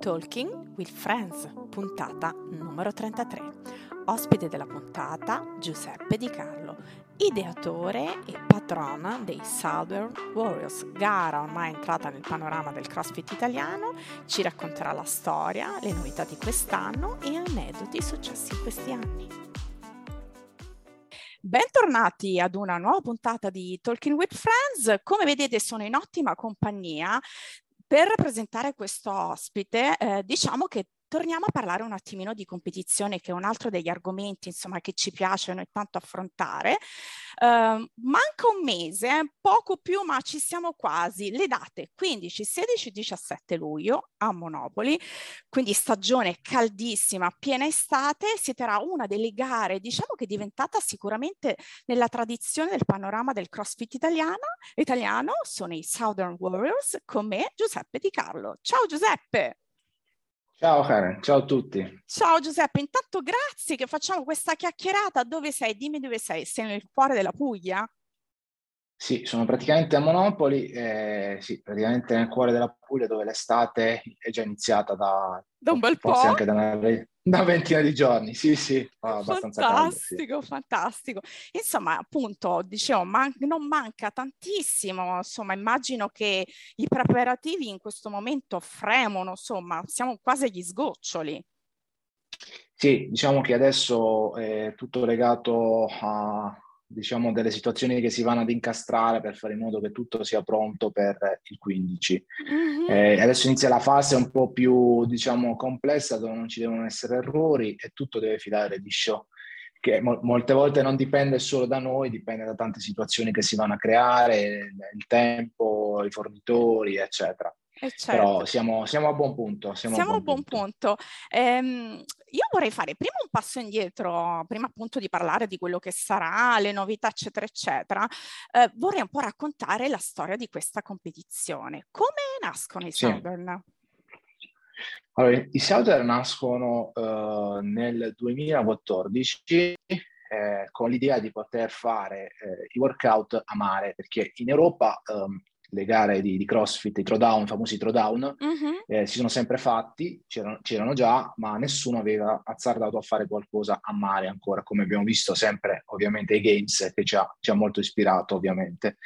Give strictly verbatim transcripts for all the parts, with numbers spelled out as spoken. Talking with Friends, puntata numero trentatré. Ospite della puntata Giuseppe Di Carlo, ideatore e patrona dei Southern Warriors, gara ormai entrata nel panorama del CrossFit italiano. Ci racconterà la storia, le novità di quest'anno e aneddoti successi in questi anni. Bentornati ad una nuova puntata di Talking with Friends. Come vedete sono in ottima compagnia. Per presentare questo ospite, eh, diciamo che torniamo a parlare un attimino di competizione, che è un altro degli argomenti, insomma, che ci piacciono e tanto affrontare. Uh, manca un mese, poco più, ma ci siamo quasi. Le date quindici, sedici, diciassette luglio a Monopoli, quindi stagione caldissima, piena estate. Si terrà una delle gare, diciamo che è diventata sicuramente nella tradizione del panorama del CrossFit italiana, italiano. Sono i Southern Warriors, con me Giuseppe Di Carlo. Ciao Giuseppe! Ciao Karen, ciao a tutti. Ciao Giuseppe, intanto grazie che facciamo questa chiacchierata. Dove sei? Dimmi dove sei, sei nel cuore della Puglia? Sì, sono praticamente a Monopoli, eh, sì, praticamente nel cuore della Puglia, dove l'estate è già iniziata da, da un bel po', forse anche da una, da ventina di giorni, sì sì, abbastanza fantastico, caldo, sì. Fantastico. Insomma, appunto, dicevo, man- non manca tantissimo, insomma, immagino che i preparativi in questo momento fremono, insomma, siamo quasi agli sgoccioli. Sì, diciamo che adesso è tutto legato a... diciamo delle situazioni che si vanno ad incastrare per fare in modo che tutto sia pronto per il quindici. Mm-hmm. Eh, adesso inizia la fase un po' più, diciamo, complessa, dove non ci devono essere errori e tutto deve filare liscio, che mo- molte volte non dipende solo da noi, dipende da tante situazioni che si vanno a creare, il tempo, i fornitori, eccetera. Certo. Però siamo, siamo a buon punto. Siamo, siamo a buon punto. punto. Ehm, io vorrei fare prima un passo indietro, prima appunto di parlare di quello che sarà, le novità, eccetera, eccetera. Eh, vorrei un po' raccontare la storia di questa competizione. Come nascono i sì. Southern? Allora, i Southern nascono eh, nel duemilaquattordici eh, con l'idea di poter fare eh, i workout a mare, perché in Europa... Ehm, le gare di, di CrossFit, i throwdown, i famosi throwdown, uh-huh. eh, si sono sempre fatti, c'erano, c'erano già, ma nessuno aveva azzardato a fare qualcosa a mare ancora, come abbiamo visto sempre ovviamente ai Games, che ci ha, ci ha molto ispirato ovviamente.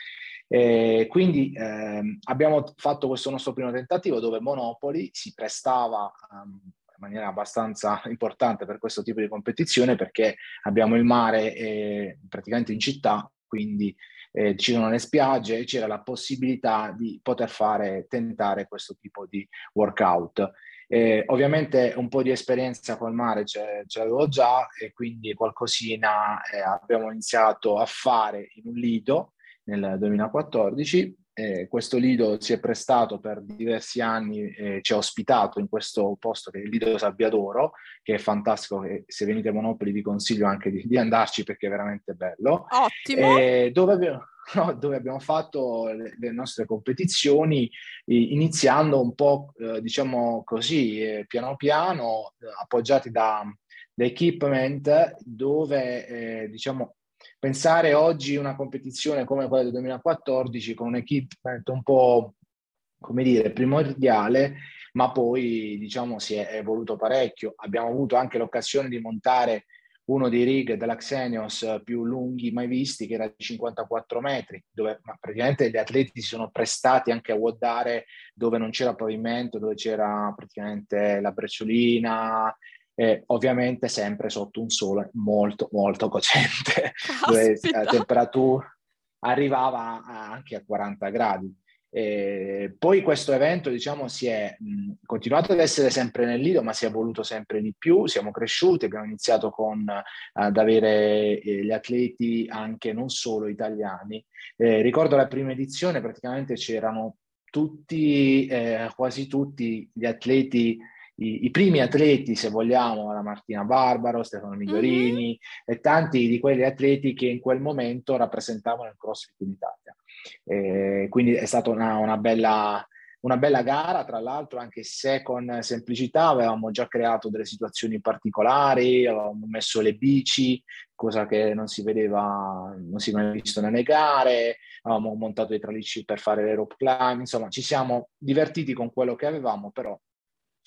Eh, quindi eh, abbiamo fatto questo nostro primo tentativo, dove Monopoli si prestava um, in maniera abbastanza importante per questo tipo di competizione, perché abbiamo il mare eh, praticamente in città, quindi... Eh, c'erano le spiagge e c'era la possibilità di poter fare, tentare questo tipo di workout. Eh, ovviamente un po' di esperienza col mare ce, ce l'avevo già, e quindi qualcosina eh, abbiamo iniziato a fare in un lido nel duemilaquattordici. Eh, questo lido si è prestato per diversi anni, eh, ci ha ospitato in questo posto che è il Lido Sabbia d'Oro, che è fantastico, e se venite a Monopoli vi consiglio anche di, di andarci, perché è veramente bello. Ottimo! Eh, dove, abbiamo, no, dove abbiamo fatto le, le nostre competizioni, iniziando un po', eh, diciamo così, eh, piano piano, eh, appoggiati da, da equipment, dove eh, diciamo... Pensare oggi una competizione come quella del duemilaquattordici con un equipment un po', come dire, primordiale, ma poi diciamo si è evoluto parecchio. Abbiamo avuto anche l'occasione di montare uno dei rig della Xenios più lunghi mai visti, che era di cinquantaquattro metri, dove praticamente gli atleti si sono prestati anche a guardare, dove non c'era pavimento, dove c'era praticamente la brecciolina. Eh, ovviamente sempre sotto un sole molto molto cocente, dove la temperatura arrivava anche a quaranta gradi. Eh, poi questo evento, diciamo, si è mh, continuato ad essere sempre nel lido, ma si è evoluto sempre di più. Siamo cresciuti, abbiamo iniziato con, ad avere eh, gli atleti anche non solo italiani. Eh, ricordo la prima edizione, praticamente c'erano tutti, eh, quasi tutti gli atleti, I, i primi atleti, se vogliamo, la Martina Barbaro, Stefano Migliorini, mm-hmm. e tanti di quegli atleti che in quel momento rappresentavano il CrossFit in Italia. Eh, quindi è stata una, una bella Una bella gara, tra l'altro, anche se con semplicità avevamo già creato delle situazioni particolari, avevamo messo le bici, cosa che non si vedeva, non si era visto nelle gare, avevamo montato i tralicci per fare le rope climb, insomma ci siamo divertiti con quello che avevamo, però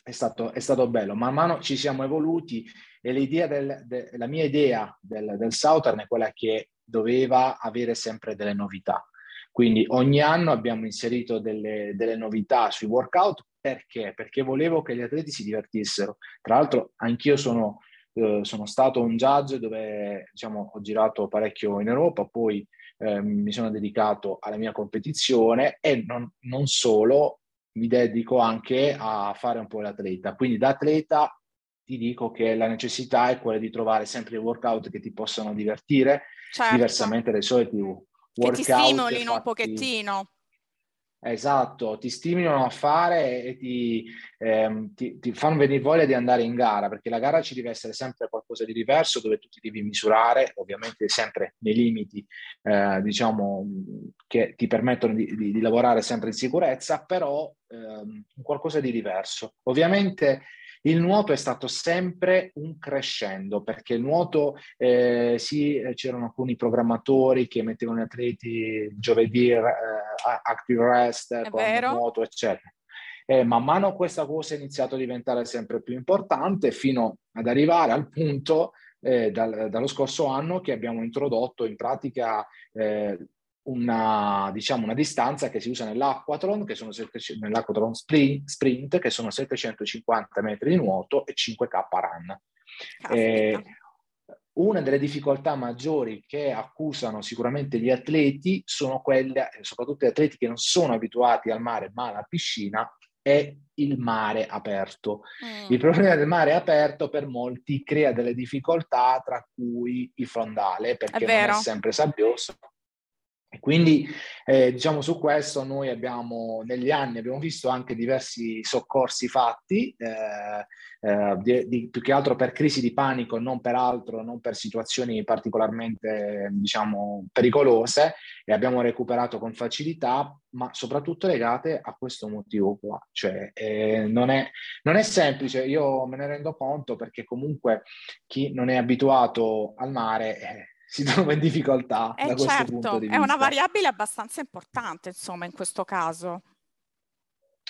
è stato, è stato bello. Man mano ci siamo evoluti e l'idea del, de, la mia idea del, del Southern è quella che doveva avere sempre delle novità. Quindi ogni anno abbiamo inserito delle, delle novità sui workout. Perché? Perché volevo che gli atleti si divertissero. Tra l'altro anch'io sono, eh, sono stato un judge dove, diciamo, ho girato parecchio in Europa, poi eh, mi sono dedicato alla mia competizione e non, non solo, mi dedico anche a fare un po' l'atleta. Quindi da atleta ti dico che la necessità è quella di trovare sempre i workout che ti possano divertire, certo, diversamente dai soliti che ti stimolino un pochettino. Esatto, ti stimolano a fare e ti, ehm, ti, ti fanno venire voglia di andare in gara, perché la gara ci deve essere sempre qualcosa di diverso, dove tu ti devi misurare, ovviamente sempre nei limiti, eh, diciamo, che ti permettono di, di, di lavorare sempre in sicurezza, però ehm, qualcosa di diverso. Ovviamente il nuoto è stato sempre un crescendo, perché il nuoto, eh, sì, c'erano alcuni programmatori che mettevano gli atleti giovedì, eh, active rest, con il nuoto, eccetera. E man mano questa cosa è iniziata a diventare sempre più importante, fino ad arrivare al punto, eh, dal, dallo scorso anno, che abbiamo introdotto in pratica eh, una, diciamo, una distanza che si usa nell'acquathlon, che sono nell'acquathlon sprint, che sono settecentocinquanta metri di nuoto e cinque K run. Eh, una delle difficoltà maggiori che accusano sicuramente gli atleti sono quelle, soprattutto gli atleti che non sono abituati al mare ma alla piscina, è il mare aperto. Mm. Il problema del mare aperto per molti crea delle difficoltà, tra cui il fondale, perché è non è sempre sabbioso. E quindi eh, diciamo, su questo noi abbiamo, negli anni abbiamo visto anche diversi soccorsi fatti, eh, eh, di, di, più che altro per crisi di panico, non per altro, non per situazioni particolarmente, diciamo, pericolose, e abbiamo recuperato con facilità, ma soprattutto legate a questo motivo qua, cioè eh, non è, non è semplice, io me ne rendo conto, perché comunque chi non è abituato al mare... Eh, si trova in difficoltà eh da questo certo, punto di vista. È una variabile abbastanza importante, insomma, in questo caso.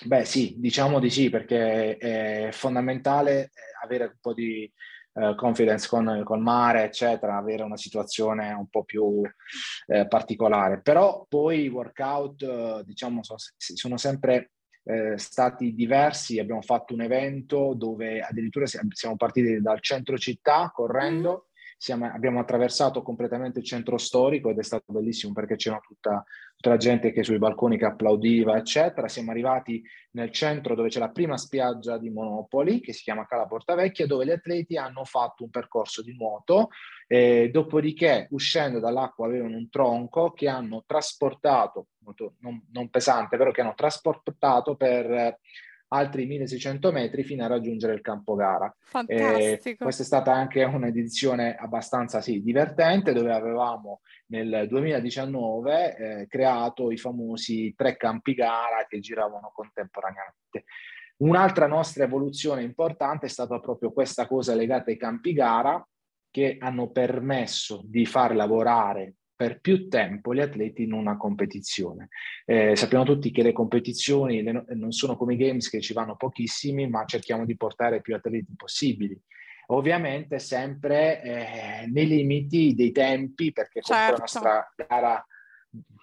Beh sì, diciamo di sì, perché è fondamentale avere un po' di uh, confidence con col mare, eccetera, avere una situazione un po' più uh, particolare. Però poi i workout, uh, diciamo, sono, sono sempre... Eh, stati diversi. Abbiamo fatto un evento dove addirittura siamo partiti dal centro città correndo, siamo, abbiamo attraversato completamente il centro storico ed è stato bellissimo, perché c'era tutta, tutta la gente che sui balconi che applaudiva, eccetera. Siamo arrivati nel centro dove c'è la prima spiaggia di Monopoli, che si chiama Cala Portavecchia, dove gli atleti hanno fatto un percorso di nuoto, eh, dopodiché uscendo dall'acqua avevano un tronco che hanno trasportato, non, non pesante, però che hanno trasportato per altri milleseicento metri fino a raggiungere il campo gara. Fantastico. Eh, questa è stata anche un'edizione abbastanza sì, divertente, dove avevamo nel duemiladiciannove eh, creato i famosi tre campi gara che giravano contemporaneamente. Un'altra nostra evoluzione importante è stata proprio questa cosa legata ai campi gara, che hanno permesso di far lavorare per più tempo gli atleti in una competizione. Eh, sappiamo tutti che le competizioni le no, non sono come i games, che ci vanno pochissimi, ma cerchiamo di portare più atleti possibili. Ovviamente sempre eh, nei limiti dei tempi, perché certo, la nostra gara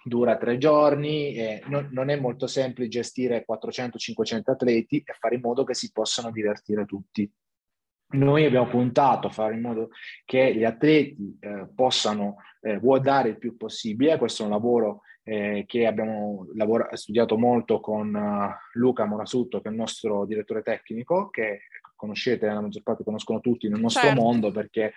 dura tre giorni, e non, non è molto semplice gestire quattrocento cinquecento atleti e fare in modo che si possano divertire tutti. Noi abbiamo puntato a fare in modo che gli atleti eh, possano eh, guardare il più possibile. Questo è un lavoro eh, che abbiamo lavora- studiato molto con uh, Luca Morasutto, che è il nostro direttore tecnico, che conoscete, la maggior parte conoscono tutti nel nostro certo. mondo, perché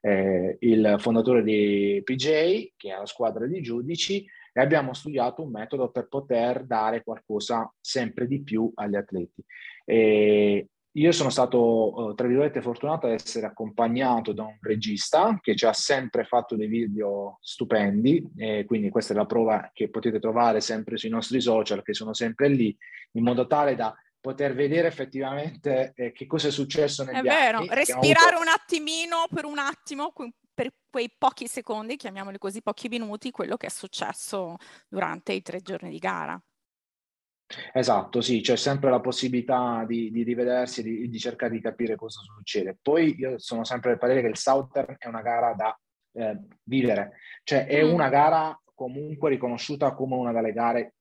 eh, il fondatore di P J, che è la squadra di giudici, e abbiamo studiato un metodo per poter dare qualcosa sempre di più agli atleti. E Io sono stato, tra virgolette, fortunato ad essere accompagnato da un regista che ci ha sempre fatto dei video stupendi, e quindi questa è la prova che potete trovare sempre sui nostri social, che sono sempre lì, in modo tale da poter vedere effettivamente eh, che cosa è successo negli anni. È vero, anni, respirare avuto... un attimino, per un attimo, per quei pochi secondi, chiamiamoli così, pochi minuti, quello che è successo durante i tre giorni di gara. Esatto, sì, c'è sempre la possibilità di, di rivedersi e di, di cercare di capire cosa succede. Poi io sono sempre del parere che il Southern è una gara da eh, vivere, cioè è mm. una gara comunque riconosciuta come una delle gare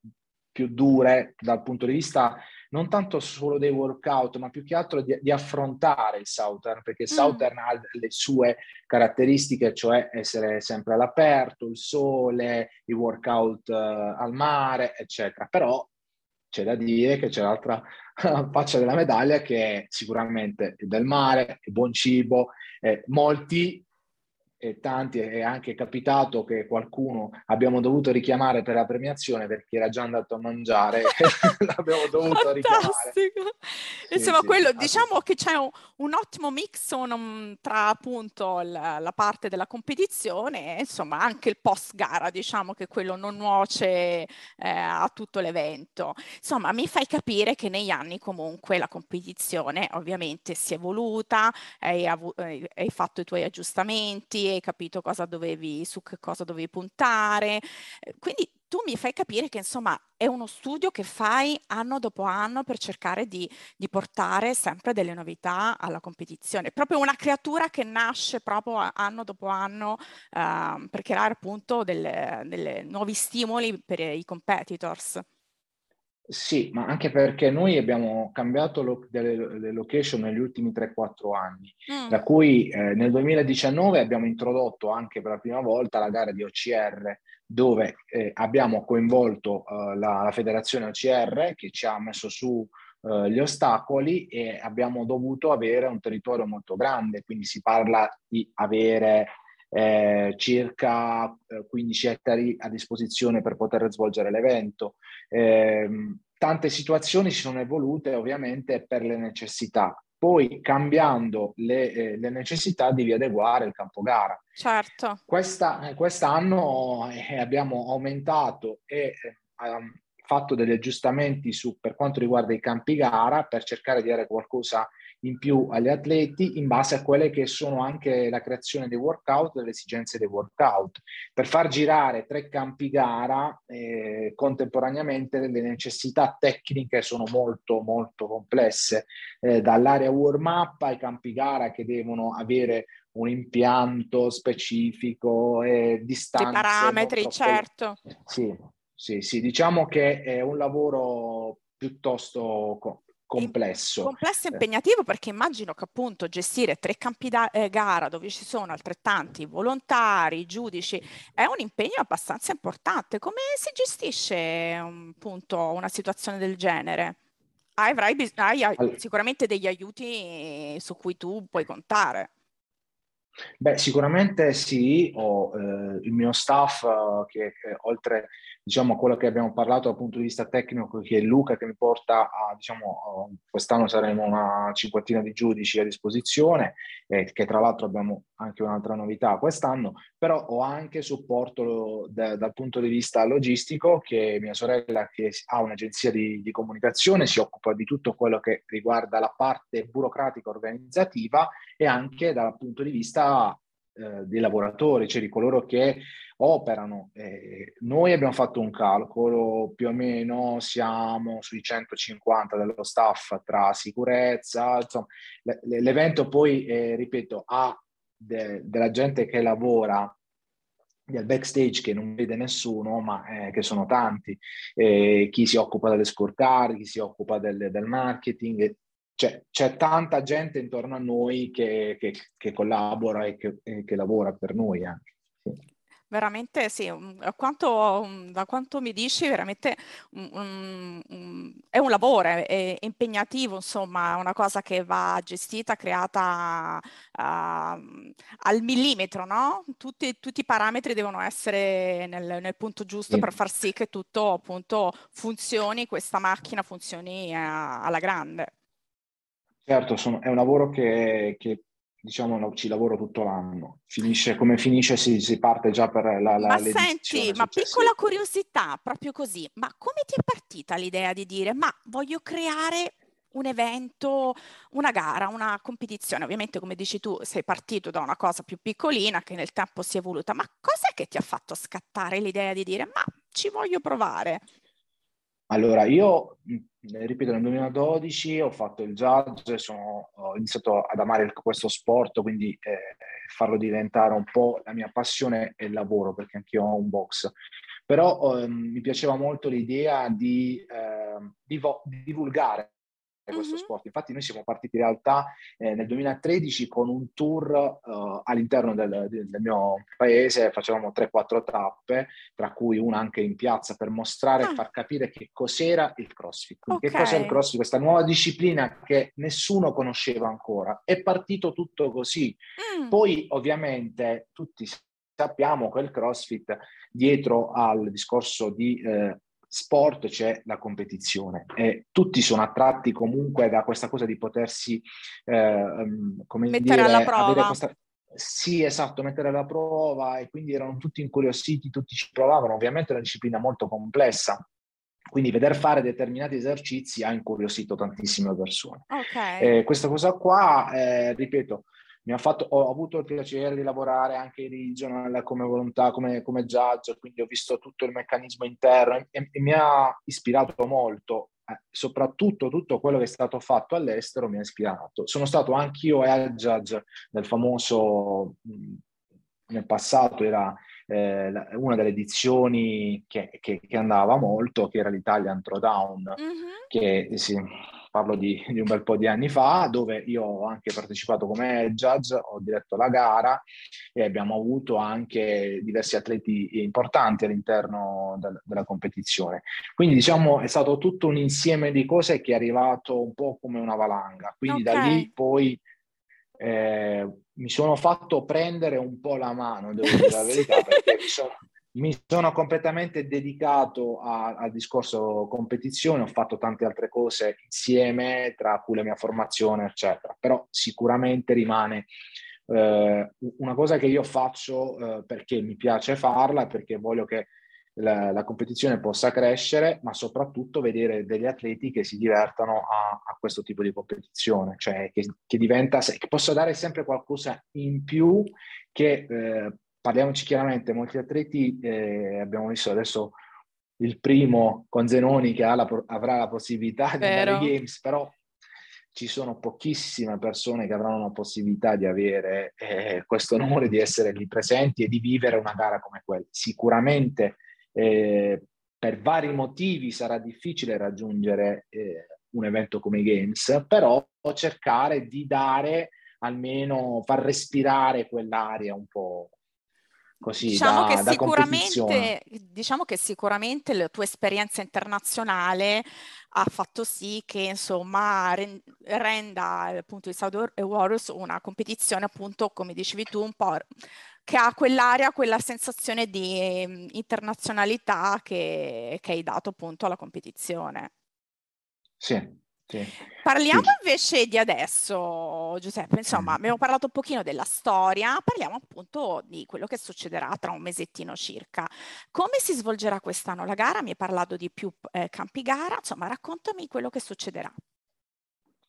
più dure dal punto di vista non tanto solo dei workout, ma più che altro di, di affrontare il Southern, perché il Southern mm. ha le sue caratteristiche, cioè essere sempre all'aperto, il sole, i workout eh, al mare, eccetera. Però c'è da dire che c'è l'altra faccia della medaglia, che è sicuramente del mare, buon cibo, eh, molti e eh, tanti, è anche capitato che qualcuno abbiamo dovuto richiamare per la premiazione perché era già andato a mangiare, l'abbiamo dovuto richiamare. Sì, insomma, sì, quello, diciamo che c'è un, un ottimo mix un, tra appunto la, la parte della competizione e insomma anche il post gara, diciamo che quello non nuoce eh, a tutto l'evento. Insomma, mi fai capire che negli anni comunque la competizione ovviamente si è evoluta, hai, av- hai fatto i tuoi aggiustamenti, hai capito cosa dovevi, su che cosa dovevi puntare, quindi tu mi fai capire che insomma è uno studio che fai anno dopo anno per cercare di, di portare sempre delle novità alla competizione, proprio una creatura che nasce proprio anno dopo anno uh, per creare appunto delle, delle nuovi stimoli per i competitors. Sì, ma anche perché noi abbiamo cambiato lo, delle, le location negli ultimi tre quattro anni, mm. da cui eh, nel duemiladiciannove abbiamo introdotto anche per la prima volta la gara di O C R, dove eh, abbiamo coinvolto eh, la, la federazione O C R, che ci ha messo su eh, gli ostacoli, e abbiamo dovuto avere un territorio molto grande, quindi si parla di avere Eh, circa quindici ettari a disposizione per poter svolgere l'evento. Eh, tante situazioni si sono evolute ovviamente per le necessità, poi cambiando le, eh, le necessità devi adeguare il campo gara. Certo. Questa, quest'anno eh, abbiamo aumentato e eh, fatto degli aggiustamenti su, per quanto riguarda i campi gara, per cercare di dare qualcosa in più agli atleti in base a quelle che sono anche la creazione dei workout, delle esigenze dei workout, per far girare tre campi gara eh, contemporaneamente. Le necessità tecniche sono molto molto complesse, eh, dall'area warm up ai campi gara che devono avere un impianto specifico, eh, distanze, i parametri, troppo... certo. Sì, sì, sì, diciamo che è un lavoro piuttosto co- complesso. Complesso e impegnativo, perché immagino che appunto gestire tre campi da, eh, gara dove ci sono altrettanti volontari, giudici, è un impegno abbastanza importante. Come si gestisce appunto una situazione del genere? Avrai, bis- hai, hai sicuramente degli aiuti su cui tu puoi contare. Beh, sicuramente sì, ho eh, il mio staff eh, che eh, oltre, diciamo, a quello che abbiamo parlato dal punto di vista tecnico, che è Luca, che mi porta a, diciamo, eh, quest'anno saremo una cinquantina di giudici a disposizione, eh, che tra l'altro abbiamo anche un'altra novità quest'anno, però ho anche supporto da, dal punto di vista logistico, che mia sorella, che ha un'agenzia di, di comunicazione, si occupa di tutto quello che riguarda la parte burocratica organizzativa, e anche dal punto di vista Eh, dei lavoratori, cioè di coloro che operano. Eh, noi abbiamo fatto un calcolo, più o meno siamo sui centocinquanta dello staff, tra sicurezza, insomma, l- l- l'evento poi, eh, ripeto, ha de- della gente che lavora del backstage che non vede nessuno, ma eh, che sono tanti, eh, chi si occupa delle scorecard, chi si occupa del, del marketing, e- C'è, c'è tanta gente intorno a noi che, che, che collabora e che, e che lavora per noi anche. Sì. Veramente sì, a quanto, da quanto mi dici veramente um, um, è un lavoro, è impegnativo, insomma, è una cosa che va gestita, creata uh, al millimetro, no? Tutti, tutti i parametri devono essere nel, nel punto giusto, sì, per far sì che tutto appunto funzioni, questa macchina funzioni uh, alla grande. Certo, sono, è un lavoro che, che diciamo no, ci lavoro tutto l'anno. Finisce come finisce, si, si parte già per la... la ma senti, ma piccola curiosità, proprio così, ma come ti è partita l'idea di dire ma voglio creare un evento, una gara, una competizione? Ovviamente, come dici tu, sei partito da una cosa più piccolina che nel tempo si è evoluta, ma cos'è che ti ha fatto scattare l'idea di dire ma ci voglio provare? Allora, io, ripeto, nel duemiladodici ho fatto il judge, sono, ho iniziato ad amare questo sport, quindi eh, farlo diventare un po' la mia passione e il lavoro, perché anch'io ho un box. Però eh, mi piaceva molto l'idea di, eh, di divulgare questo mm-hmm. sport. Infatti noi siamo partiti in realtà eh, nel duemilatredici con un tour eh, all'interno del, del mio paese, facevamo tre quattro tappe, tra cui una anche in piazza, per mostrare e ah. far capire che cos'era il CrossFit. Okay. Che cos'è il CrossFit, questa nuova disciplina che nessuno conosceva ancora. È partito tutto così. Mm. Poi ovviamente tutti sappiamo che il CrossFit, dietro al discorso di... Eh, sport, c'è la competizione e tutti sono attratti comunque da questa cosa di potersi eh, come mettere dire, alla prova. Questa... Sì, esatto, mettere alla prova, e quindi erano tutti incuriositi, tutti ci provavano. Ovviamente è una disciplina molto complessa, quindi veder fare determinati esercizi ha incuriosito tantissime persone. Okay. Eh, questa cosa qua, eh, ripeto, mi ha fatto, ho avuto il piacere di lavorare anche in regional come volontà, come, come judge, quindi ho visto tutto il meccanismo interno e, e mi ha ispirato molto. Eh, soprattutto tutto quello che è stato fatto all'estero mi ha ispirato. Sono stato anch'io head judge del famoso, nel passato era eh, una delle edizioni che, che, che andava molto, che era l'Italian Throwdown, mm-hmm. che sì, parlo di, di un bel po' di anni fa, dove io ho anche partecipato come judge, ho diretto la gara e abbiamo avuto anche diversi atleti importanti all'interno del, della competizione. Quindi diciamo è stato tutto un insieme di cose che è arrivato un po' come una valanga. Quindi okay. da lì poi eh, mi sono fatto prendere un po' la mano, devo dire la verità, perché mi sono... Mi sono completamente dedicato a, al discorso competizione, ho fatto tante altre cose insieme, tra cui la mia formazione, eccetera. Però sicuramente rimane eh, una cosa che io faccio eh, perché mi piace farla, perché voglio che la, la competizione possa crescere, ma soprattutto vedere degli atleti che si divertano a, a questo tipo di competizione, cioè che, che diventa, che possa dare sempre qualcosa in più che... Eh, Parliamoci chiaramente, molti atleti, eh, abbiamo visto adesso il primo con Zenoni che ha la, avrà la possibilità di andare ai Games, però ci sono pochissime persone che avranno la possibilità di avere eh, questo onore di essere lì presenti e di vivere una gara come quella. Sicuramente eh, per vari motivi sarà difficile raggiungere eh, un evento come i Games, però cercare di dare, almeno far respirare quell'aria un po'. Così, diciamo, da, che da sicuramente, diciamo che sicuramente la tua esperienza internazionale ha fatto sì che insomma re- renda appunto il Southern Warriors una competizione, appunto come dicevi tu, un po' che ha quell'area, quella sensazione di eh, internazionalità che, che hai dato appunto alla competizione. Sì. Sì. Parliamo sì. invece di adesso, Giuseppe, insomma abbiamo parlato un pochino della storia, parliamo appunto di quello che succederà tra un mesettino circa. Come si svolgerà quest'anno la gara? Mi hai parlato di più eh, campi gara, insomma raccontami quello che succederà.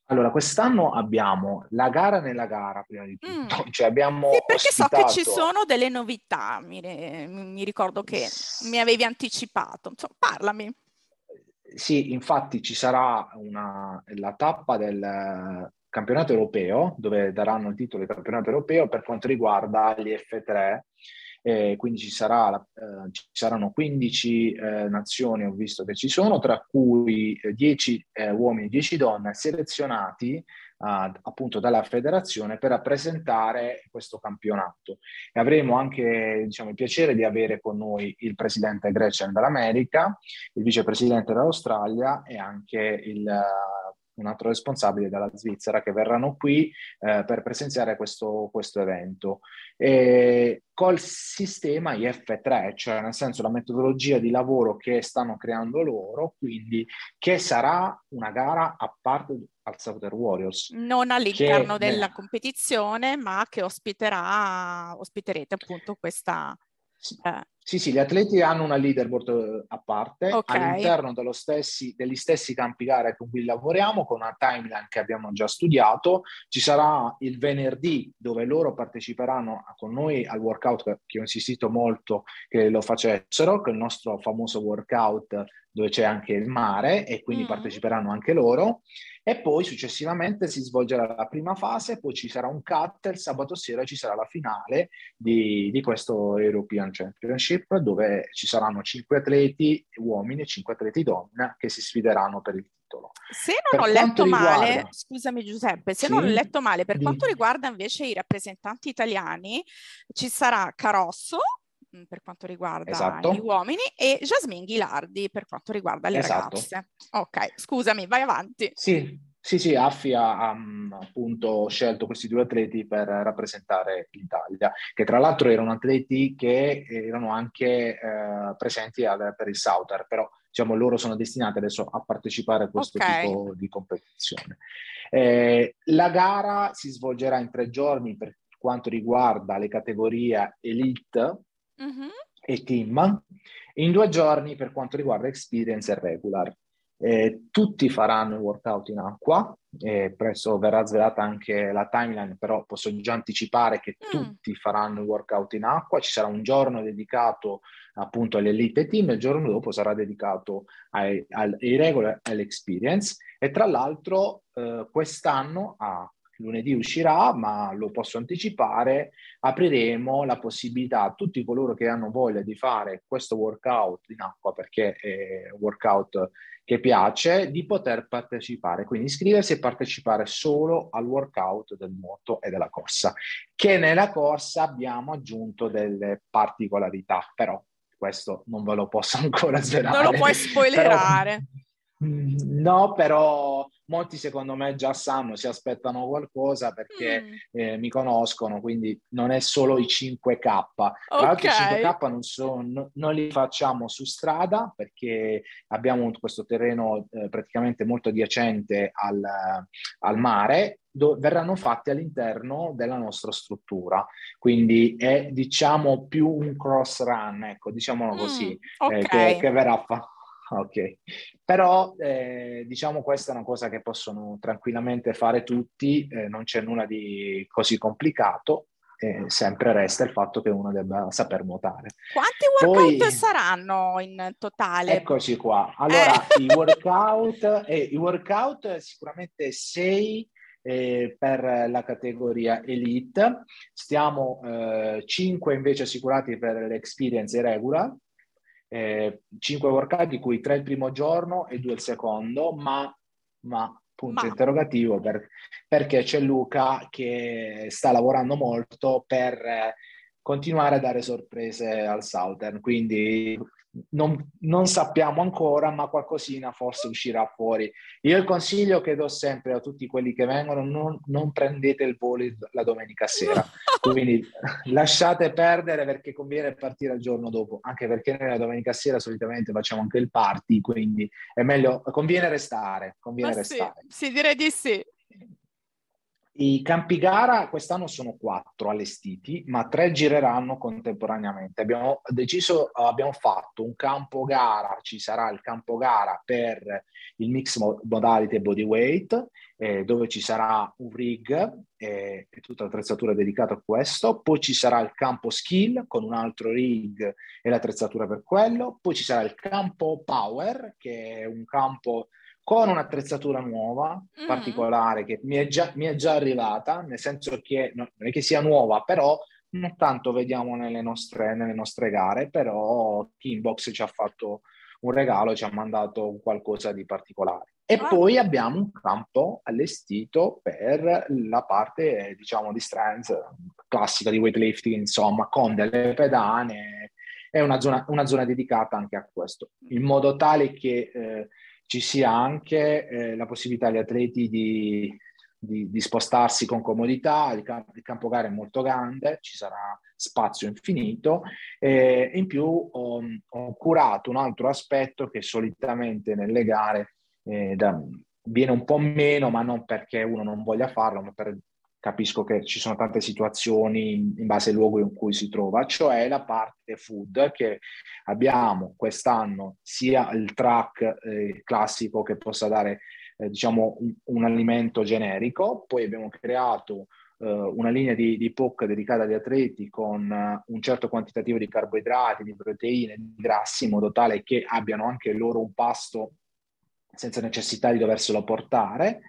Allora, quest'anno abbiamo la gara nella gara, prima di tutto. Mm. Cioè abbiamo sì, perché ospitato... so che ci sono delle novità, mi, re... mi ricordo che mi avevi anticipato, insomma parlami. Sì, infatti ci sarà una, la tappa del campionato europeo, dove daranno il titolo di campionato europeo per quanto riguarda gli F tre, eh, quindi ci, sarà, eh, ci saranno quindici eh, nazioni, ho visto che ci sono, tra cui dieci eh, uomini e dieci donne selezionati Uh, appunto dalla federazione per rappresentare questo campionato, e avremo anche diciamo, il piacere di avere con noi il presidente Grecia dell'America, il vicepresidente dell'Australia e anche il uh, un altro responsabile dalla Svizzera, che verranno qui eh, per presenziare questo, questo evento. E col sistema I F tre, cioè nel senso la metodologia di lavoro che stanno creando loro, quindi che sarà una gara a parte al Southern Warriors. Non all'interno che, della eh, competizione, ma che ospiterà, ospiterete appunto questa... Sì. Eh. Sì, sì, gli atleti hanno una leaderboard a parte, okay, all'interno dello stessi, degli stessi campi gare con cui lavoriamo, con una timeline che abbiamo già studiato. Ci sarà il venerdì dove loro parteciperanno con noi al workout, che ho insistito molto che lo facessero, che è il nostro famoso workout dove c'è anche il mare, e quindi mm. parteciperanno anche loro. E poi successivamente si svolgerà la prima fase, poi ci sarà un cut, il sabato sera ci sarà la finale di, di questo European Championship, dove ci saranno cinque atleti uomini e cinque atleti donne che si sfideranno per il titolo. Se non per ho letto riguarda... male, scusami Giuseppe, se sì, non ho letto male, per di... quanto riguarda invece i rappresentanti italiani, ci sarà Carosso, per quanto riguarda esatto. gli uomini, e Jasmine Ghilardi per quanto riguarda le esatto. ragazze. Ok, scusami, vai avanti. Sì, sì, sì, Affi ha um, appunto scelto questi due atleti per rappresentare l'Italia, che tra l'altro erano atleti che erano anche eh, presenti al, per il Southern, però diciamo loro sono destinati adesso a partecipare a questo okay. tipo di competizione. Eh, la gara si svolgerà in tre giorni per quanto riguarda le categorie Elite, mm-hmm, e team, in due giorni per quanto riguarda experience e regular. Eh, tutti faranno il workout in acqua, eh, presto verrà svelata anche la timeline, però posso già anticipare che mm. tutti faranno il workout in acqua. Ci sarà un giorno dedicato appunto all'elite team e il giorno dopo sarà dedicato ai, ai regular e all'experience. E tra l'altro eh, quest'anno a ah, lunedì uscirà, ma lo posso anticipare, apriremo la possibilità a tutti coloro che hanno voglia di fare questo workout in acqua, perché è un workout che piace, di poter partecipare, quindi iscriversi e partecipare solo al workout del nuoto e della corsa, che nella corsa abbiamo aggiunto delle particolarità, però questo non ve lo posso ancora svelare. Non lo puoi spoilerare. Però, no, però... molti secondo me già sanno, si aspettano qualcosa perché mm. eh, mi conoscono, quindi non è solo i cinque K. Tra l'altro okay. i cinque K non, sono, non li facciamo su strada, perché abbiamo questo terreno eh, praticamente molto adiacente al, al mare, dove verranno fatti all'interno della nostra struttura. Quindi è diciamo più un cross run, ecco, diciamolo così, mm, okay. eh, che, che verrà fatto. Ok, però eh, diciamo questa è una cosa che possono tranquillamente fare tutti, eh, non c'è nulla di così complicato, eh, sempre resta il fatto che uno debba saper nuotare. Quanti workout Poi, saranno in totale? Eccoci qua, allora eh. i, workout, eh, i workout sicuramente sei eh, per la categoria Elite, stiamo eh, cinque invece assicurati per l'Experience Regular. Eh, cinque workout di cui tre il primo giorno e due il secondo, ma, ma punto ma. interrogativo per, perché c'è Luca che sta lavorando molto per eh, continuare a dare sorprese al Southern, quindi non, non sappiamo ancora, ma qualcosina forse uscirà fuori. Io il consiglio che do sempre a tutti quelli che vengono, non, non prendete il volo la domenica sera, quindi lasciate perdere, perché conviene partire il giorno dopo, anche perché noi la domenica sera solitamente facciamo anche il party, quindi è meglio, conviene restare, conviene ma restare. Sì, sì, direi di sì. I campi gara quest'anno sono quattro allestiti, ma tre gireranno contemporaneamente. Abbiamo deciso, abbiamo fatto un campo gara, ci sarà il campo gara per il mix modality e bodyweight, eh, dove ci sarà un rig eh, e tutta l'attrezzatura dedicata a questo. Poi ci sarà il campo skill con un altro rig e l'attrezzatura per quello. Poi ci sarà il campo power, che è un campo con un'attrezzatura nuova, mm-hmm. particolare, che mi è, già, mi è già arrivata, nel senso che non è che sia nuova, però non tanto vediamo nelle nostre, nelle nostre gare, però Kingbox ci ha fatto un regalo, ci ha mandato qualcosa di particolare. E ah. poi abbiamo un campo allestito per la parte, diciamo, di strength classica, di weightlifting, insomma, con delle pedane, è una zona, una zona dedicata anche a questo, in modo tale che... Eh, ci sia anche eh, la possibilità agli atleti di, di, di spostarsi con comodità. Il, camp- il campo gara è molto grande, ci sarà spazio infinito, e in più ho, ho curato un altro aspetto che solitamente nelle gare eh, da, viene un po' meno, ma non perché uno non voglia farlo, ma per, capisco che ci sono tante situazioni in, in base al luogo in cui si trova, cioè la parte food, che abbiamo quest'anno sia il track eh, classico che possa dare eh, diciamo un, un alimento generico, poi abbiamo creato una linea di, di P O C dedicata agli atleti con un certo quantitativo di carboidrati, di proteine, di grassi, in modo tale che abbiano anche loro un pasto senza necessità di doverselo portare.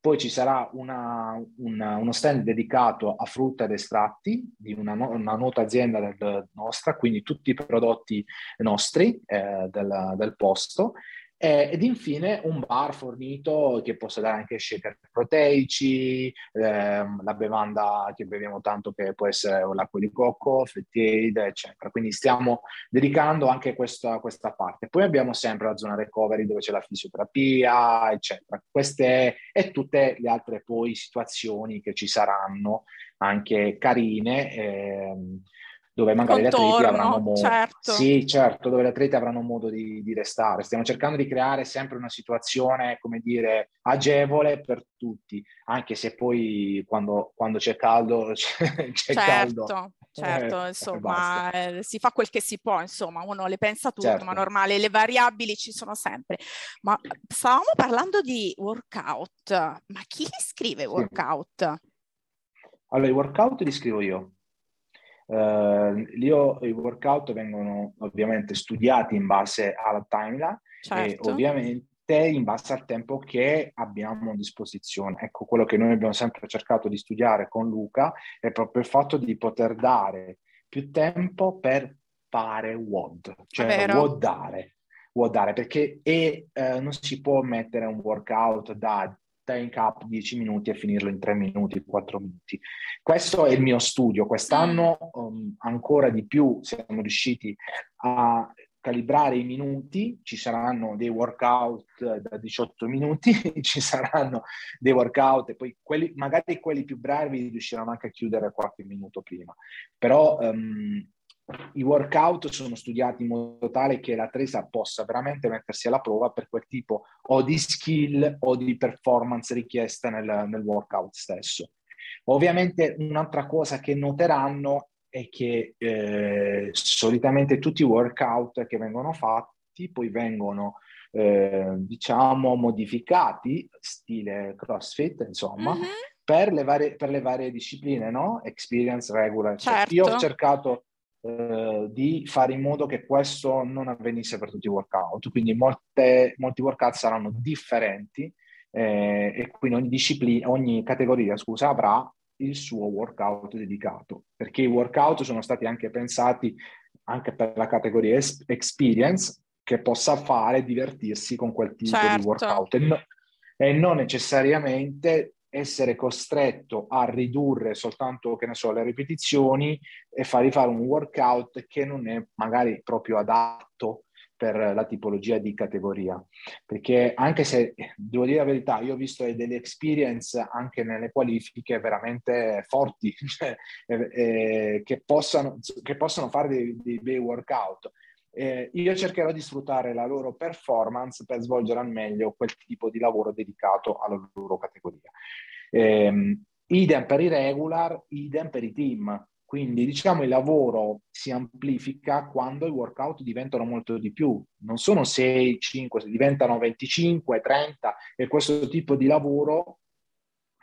Poi ci sarà una, una, uno stand dedicato a frutta ed estratti di una, una nota azienda del, nostra, quindi tutti i prodotti nostri eh, del, del posto. Ed infine un bar fornito che possa dare anche shaker proteici, ehm, la bevanda che beviamo tanto, che può essere l'acqua di cocco, Fettied, eccetera. Quindi stiamo dedicando anche questa, questa parte. Poi abbiamo sempre la zona recovery dove c'è la fisioterapia, eccetera. Queste e tutte le altre poi situazioni che ci saranno, anche carine, ehm, dove magari Contorno, gli atleti avranno modo, certo. Sì, certo, dove gli atleti avranno modo di, di restare. Stiamo cercando di creare sempre una situazione, come dire, agevole per tutti, anche se poi quando, quando c'è caldo c'è, c'è certo, caldo. Certo, eh, insomma, eh, si fa quel che si può, insomma, uno le pensa tutto, certo. Ma normale, le variabili ci sono sempre. Ma stavamo parlando di workout, ma chi li scrive workout? Sì. Allora, i workout li scrivo io. Uh, io i workout vengono ovviamente studiati in base alla timeline, certo. E ovviamente in base al tempo che abbiamo a disposizione. Ecco, quello che noi abbiamo sempre cercato di studiare con Luca è proprio il fatto di poter dare più tempo per fare W O D, cioè wodare, wodare, perché e, uh, non si può mettere un workout da take up dieci minuti e finirlo in tre minuti, quattro minuti. Questo è il mio studio. Quest'anno um, ancora di più siamo riusciti a calibrare i minuti. Ci saranno dei workout da diciotto minuti, ci saranno dei workout e poi quelli, magari quelli più bravi riusciranno anche a chiudere qualche minuto prima. Però um, i workout sono studiati in modo tale che l'atleta possa veramente mettersi alla prova per quel tipo o di skill o di performance richiesta nel, nel workout stesso. Ovviamente un'altra cosa che noteranno è che eh, solitamente tutti i workout che vengono fatti poi vengono eh, diciamo modificati, stile CrossFit, insomma, uh-huh. per, le varie, per le varie discipline, no? Experience, regular. Certo. Io ho cercato di fare in modo che questo non avvenisse per tutti i workout, quindi molte, molti workout saranno differenti eh, e quindi ogni disciplina, ogni categoria, scusa, avrà il suo workout dedicato, perché i workout sono stati anche pensati anche per la categoria es- experience, che possa fare divertirsi con quel tipo certo. di workout e, no, e non necessariamente essere costretto a ridurre soltanto, che ne so, le ripetizioni e fargli fare un workout che non è magari proprio adatto per la tipologia di categoria. Perché anche se, devo dire la verità, io ho visto delle experience anche nelle qualifiche veramente forti, cioè, eh, eh, che, possano, che possono fare dei, dei bei workout. Eh, io cercherò di sfruttare la loro performance per svolgere al meglio quel tipo di lavoro dedicato alla loro categoria. Eh, idem per i regular, idem per i team. Quindi diciamo il lavoro si amplifica quando i workout diventano molto di più. Non sono sei, cinque, diventano venticinque, trenta e questo tipo di lavoro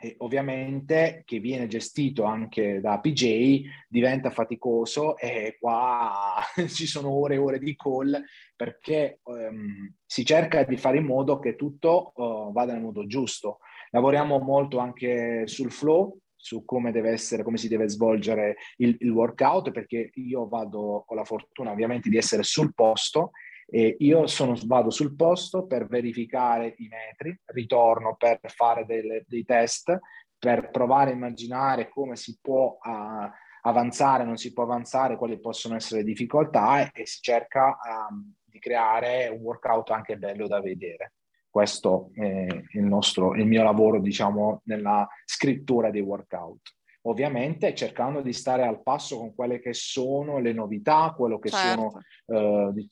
eh, ovviamente che viene gestito anche da P J diventa faticoso e qua ci sono ore e ore di call perché ehm, si cerca di fare in modo che tutto eh, vada nel modo giusto. Lavoriamo molto anche sul flow, su come deve essere, come si deve svolgere il, il workout, perché io vado con la fortuna ovviamente di essere sul posto e io sono, vado sul posto per verificare i metri, ritorno per fare delle, dei test, per provare a immaginare come si può uh, avanzare, non si può avanzare, quali possono essere le difficoltà e, e si cerca um, di creare un workout anche bello da vedere. Questo è il nostro, il mio lavoro, diciamo, nella scrittura dei workout. Ovviamente cercando di stare al passo con quelle che sono le novità, quello che certo. sono, eh,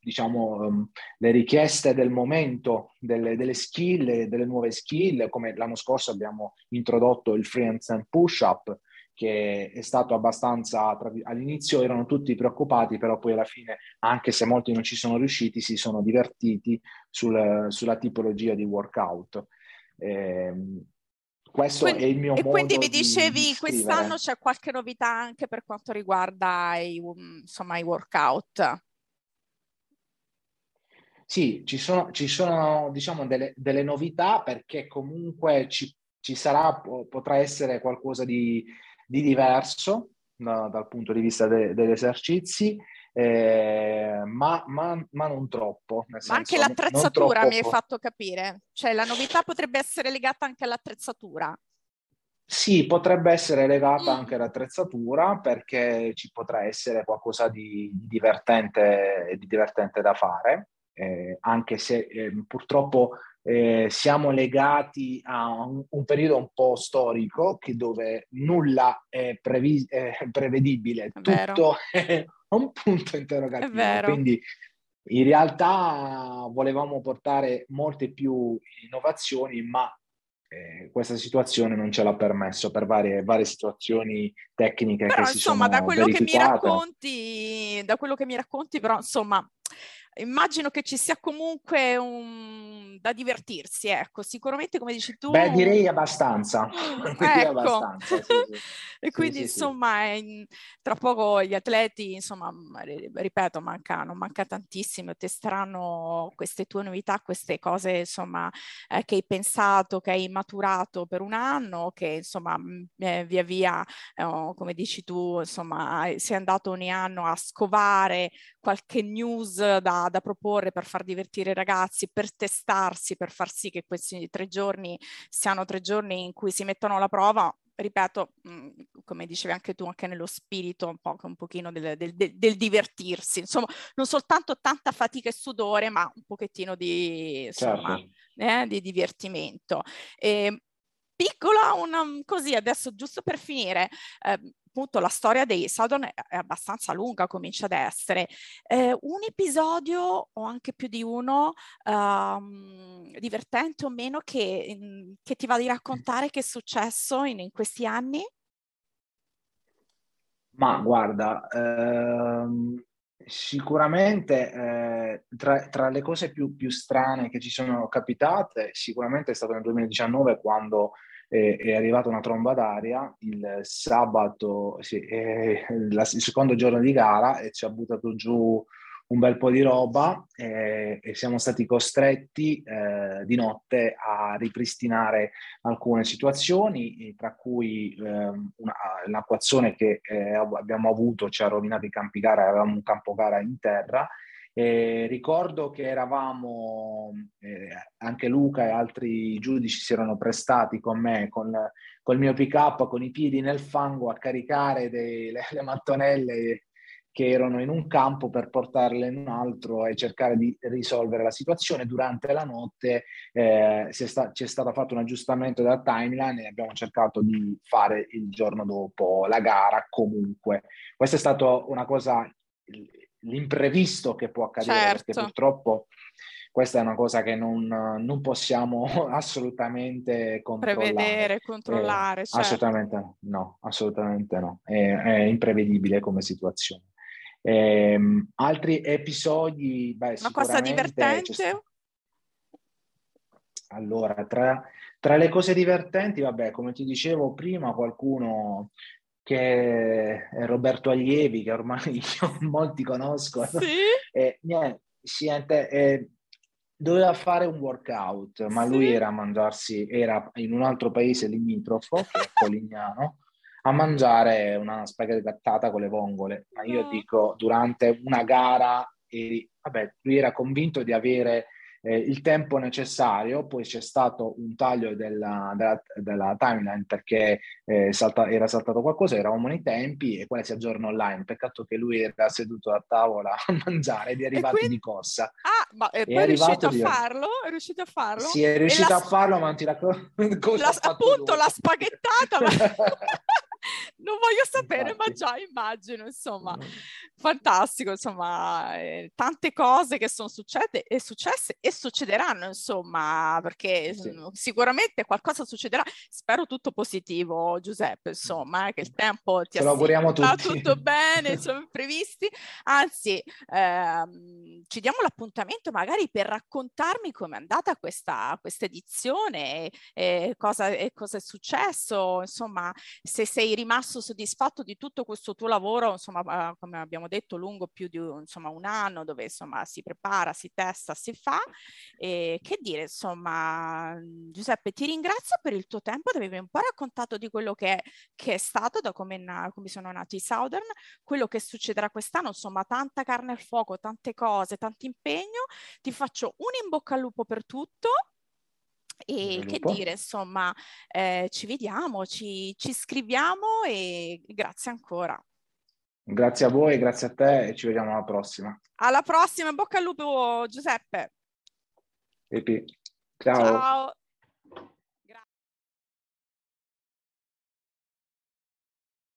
diciamo, um, le richieste del momento, delle, delle skill, delle nuove skill, come l'anno scorso abbiamo introdotto il free hands and push-up, che è stato abbastanza, all'inizio erano tutti preoccupati, però poi alla fine, anche se molti non ci sono riusciti, si sono divertiti sul, sulla tipologia di workout. Eh, Questo quindi, è il mio e modo. E quindi mi dicevi di quest'anno c'è qualche novità anche per quanto riguarda i, insomma, i workout? Sì, ci sono, ci sono diciamo delle, delle novità, perché comunque ci, ci sarà, potrà essere qualcosa di, di diverso no, dal punto di vista de, degli esercizi, eh, ma, ma, ma non troppo. Nel ma senso, anche l'attrezzatura mi hai fatto capire, cioè la novità potrebbe essere legata anche all'attrezzatura. Sì, potrebbe essere legata mm. anche all'attrezzatura, perché ci potrà essere qualcosa di, di, divertente, di divertente da fare, eh, anche se eh, purtroppo eh, siamo legati a un, un periodo un po' storico, che dove nulla è, previ- è prevedibile, è tutto è un punto interrogativo, quindi in realtà volevamo portare molte più innovazioni, ma eh, questa situazione non ce l'ha permesso per varie, varie situazioni tecniche però, che si insomma, sono da quello che mi racconti, da quello che mi racconti, però insomma immagino che ci sia comunque un... da divertirsi, ecco, sicuramente come dici tu. Beh, direi abbastanza. Direi ecco. abbastanza sì, sì. E quindi sì, sì, insomma sì. Tra poco gli atleti, insomma, ripeto, manca, non manca tantissimo, testeranno queste tue novità, queste cose insomma eh, che hai pensato, che hai maturato per un anno, che insomma eh, via via, eh, come dici tu, insomma sei andato ogni anno a scovare qualche news da da proporre per far divertire i ragazzi, per testarsi, per far sì che questi tre giorni siano tre giorni in cui si mettono alla prova, ripeto, come dicevi anche tu, anche nello spirito un po' un pochino del, del, del divertirsi, insomma, non soltanto tanta fatica e sudore, ma un pochettino di, insomma, certo. eh, di divertimento. E piccola, una, così adesso giusto per finire, eh, appunto la storia dei Southern è abbastanza lunga, comincia ad essere eh, un episodio o anche più di uno um, divertente o meno che, che ti va di raccontare che è successo in, in questi anni? Ma guarda, ehm, sicuramente eh, tra, tra le cose più, più strane che ci sono capitate sicuramente è stato nel duemiladiciannove, quando è arrivata una tromba d'aria il sabato, sì, eh, la, il secondo giorno di gara, e ci ha buttato giù un bel po' di roba, eh, e siamo stati costretti eh, di notte a ripristinare alcune situazioni, tra cui eh, una, l'acquazzone che eh, abbiamo avuto ci ha rovinato i campi gara, avevamo un campo gara in terra. Eh, ricordo che eravamo, eh, anche Luca e altri giudici si erano prestati con me, con, col mio pick up, con i piedi nel fango, a caricare dei, le, le mattonelle che erano in un campo per portarle in un altro e cercare di risolvere la situazione. Durante la notte eh, si è sta, c'è stato fatto un aggiustamento della timeline e abbiamo cercato di fare il giorno dopo la gara comunque. Questa è stata una cosa... l'imprevisto che può accadere, certo. Perché purtroppo questa è una cosa che non, non possiamo assolutamente controllare. Prevedere, controllare. Eh, certo. Assolutamente no, assolutamente no. È, è imprevedibile come situazione. Eh, altri episodi... Beh, una cosa divertente? Allora, tra, tra le cose divertenti, vabbè, come ti dicevo prima, qualcuno... che è Roberto Aglievi, che ormai io, molti conoscono, sì? e, niente, niente, e doveva fare un workout, ma sì? lui era a mangiarsi, era in un altro paese limitrofo, che è Polignano, a mangiare una spaghetti gattata con le vongole. Ma io no. dico, durante una gara, e, vabbè, lui era convinto di avere eh, il tempo necessario. Poi c'è stato un taglio della, della, della timeline perché eh, salta, era saltato qualcosa, eravamo nei tempi e quella si aggiorna online. Peccato che lui era seduto a tavola a mangiare ed è arrivato quindi... di corsa. Ah, ma e poi è, è riuscito a di... farlo? È riuscito a farlo? Sì, è riuscito la... a farlo, ma non ti racconto la... Appunto, la spaghettata! Ma... non voglio sapere, infatti. Ma già immagino, insomma, mm. fantastico, insomma, eh, tante cose che sono succede, e successe e succederanno, insomma, perché sì. sicuramente qualcosa succederà, spero tutto positivo, Giuseppe, insomma, eh, che il tempo ti assicura tutto bene, insomma, previsti, anzi, ehm, ci diamo l'appuntamento magari per raccontarmi com'è andata questa, questa edizione, eh, cosa, eh, cosa è successo, insomma, se sei rimasto soddisfatto di tutto questo tuo lavoro, insomma, come abbiamo detto, lungo più di insomma, un anno, dove insomma si prepara, si testa, si fa. E che dire, insomma, Giuseppe, ti ringrazio per il tuo tempo, ti avevi un po' raccontato di quello che è, che è stato, da come, na- come sono nati i Southern, quello che succederà quest'anno, insomma, tanta carne al fuoco, tante cose, tanto impegno. Ti faccio un in bocca al lupo per tutto. E che dire, insomma, eh, ci vediamo, ci, ci scriviamo e grazie ancora. Grazie a voi, grazie a te e ci vediamo alla prossima. Alla prossima, bocca al lupo Giuseppe. Ciao. Ciao.